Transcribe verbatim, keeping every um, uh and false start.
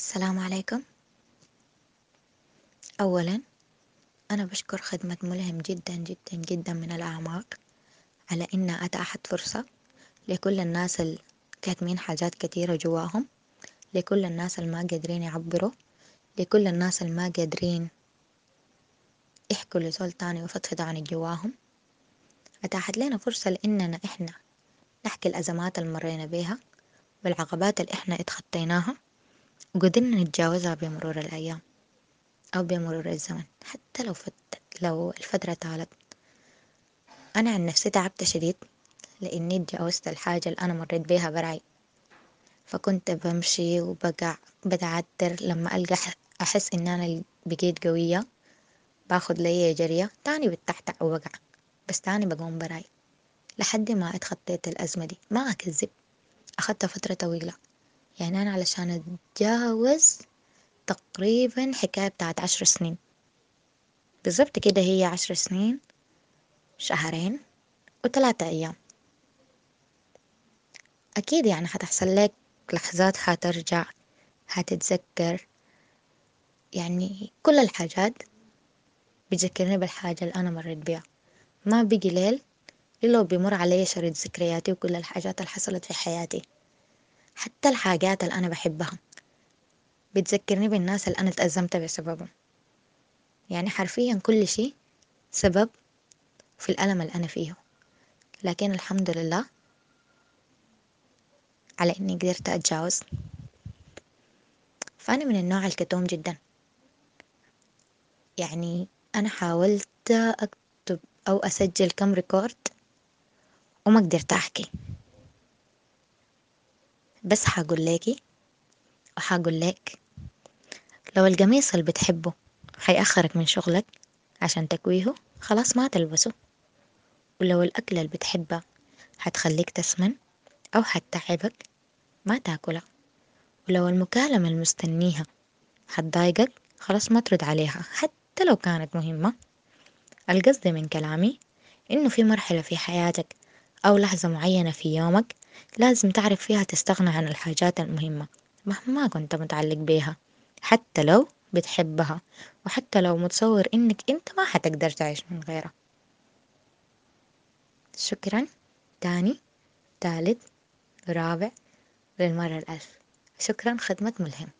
السلام عليكم. أولا أنا بشكر خدمة ملهم جدا جدا جدا من الأعماق على إنها أتاحت فرصة لكل الناس الكاتمين حاجات كتيرة جواهم، لكل الناس اللي ما قادرين يعبروا، لكل الناس اللي ما قادرين يحكوا لزول تاني وفضفضوا عن جواهم. أتاحت لنا فرصة لإننا إحنا نحكي الأزمات اللي مرينا بيها والعقبات اللي إحنا اتخطيناها وقدرنا نتجاوزها بمرور الأيام أو بمرور الزمن، حتى لو لو الفترة طالت. أنا عن نفسي تعبت شديد لأني تجاوزت الحاجة اللي أنا مريت بيها براي، فكنت بمشي وبقع بتعتر لما ألقى أحس إن أنا بقيت قوية، باخد لي جرية تاني بتتعتع وبقع، بس تاني بقوم براي لحد ما اتخطيت الأزمة دي. ما أكذب، أخدت فترة طويلة، يعني أنا علشان أتجاوز تقريبا حكاية بتاعت عشر سنين بالضبط كده. هي عشر سنين شهرين وثلاثة أيام. أكيد يعني هتحصل لك لحظات هترجع هتتذكر، يعني كل الحاجات بتذكرني بالحاجة اللي أنا مريت بيها. ما بيجي ليل إلا بيمر علي شريط ذكرياتي وكل الحاجات اللي حصلت في حياتي، حتى الحاجات اللي أنا بحبها بتذكرني بالناس اللي أنا تأزمت بسببهم. يعني حرفيا كل شيء سبب في الألم اللي أنا فيه، لكن الحمد لله على إني قدرت أتجاوز. فأنا من النوع الكتوم جدا، يعني أنا حاولت أكتب أو أسجل كم ريكورد وما قدرت أحكي، بس حقول ليكي وحقول لك لو القميص اللي بتحبه حيأخرك من شغلك عشان تكويه خلاص ما تلبسه، ولو الأكلة اللي بتحبها هتخليك تسمن أو هتتعبك ما تاكلها، ولو المكالمة المستنيها هتضايقك خلاص ما ترد عليها حتى لو كانت مهمة. القصد من كلامي إنه في مرحلة في حياتك أو لحظة معينة في يومك لازم تعرف فيها تستغنى عن الحاجات المهمة مهما كنت متعلق بيها، حتى لو بتحبها وحتى لو متصور إنك أنت ما حتقدر تعيش من غيرها. شكرا تاني تالت رابع للمرة الألف. شكرا خدمة ملهم.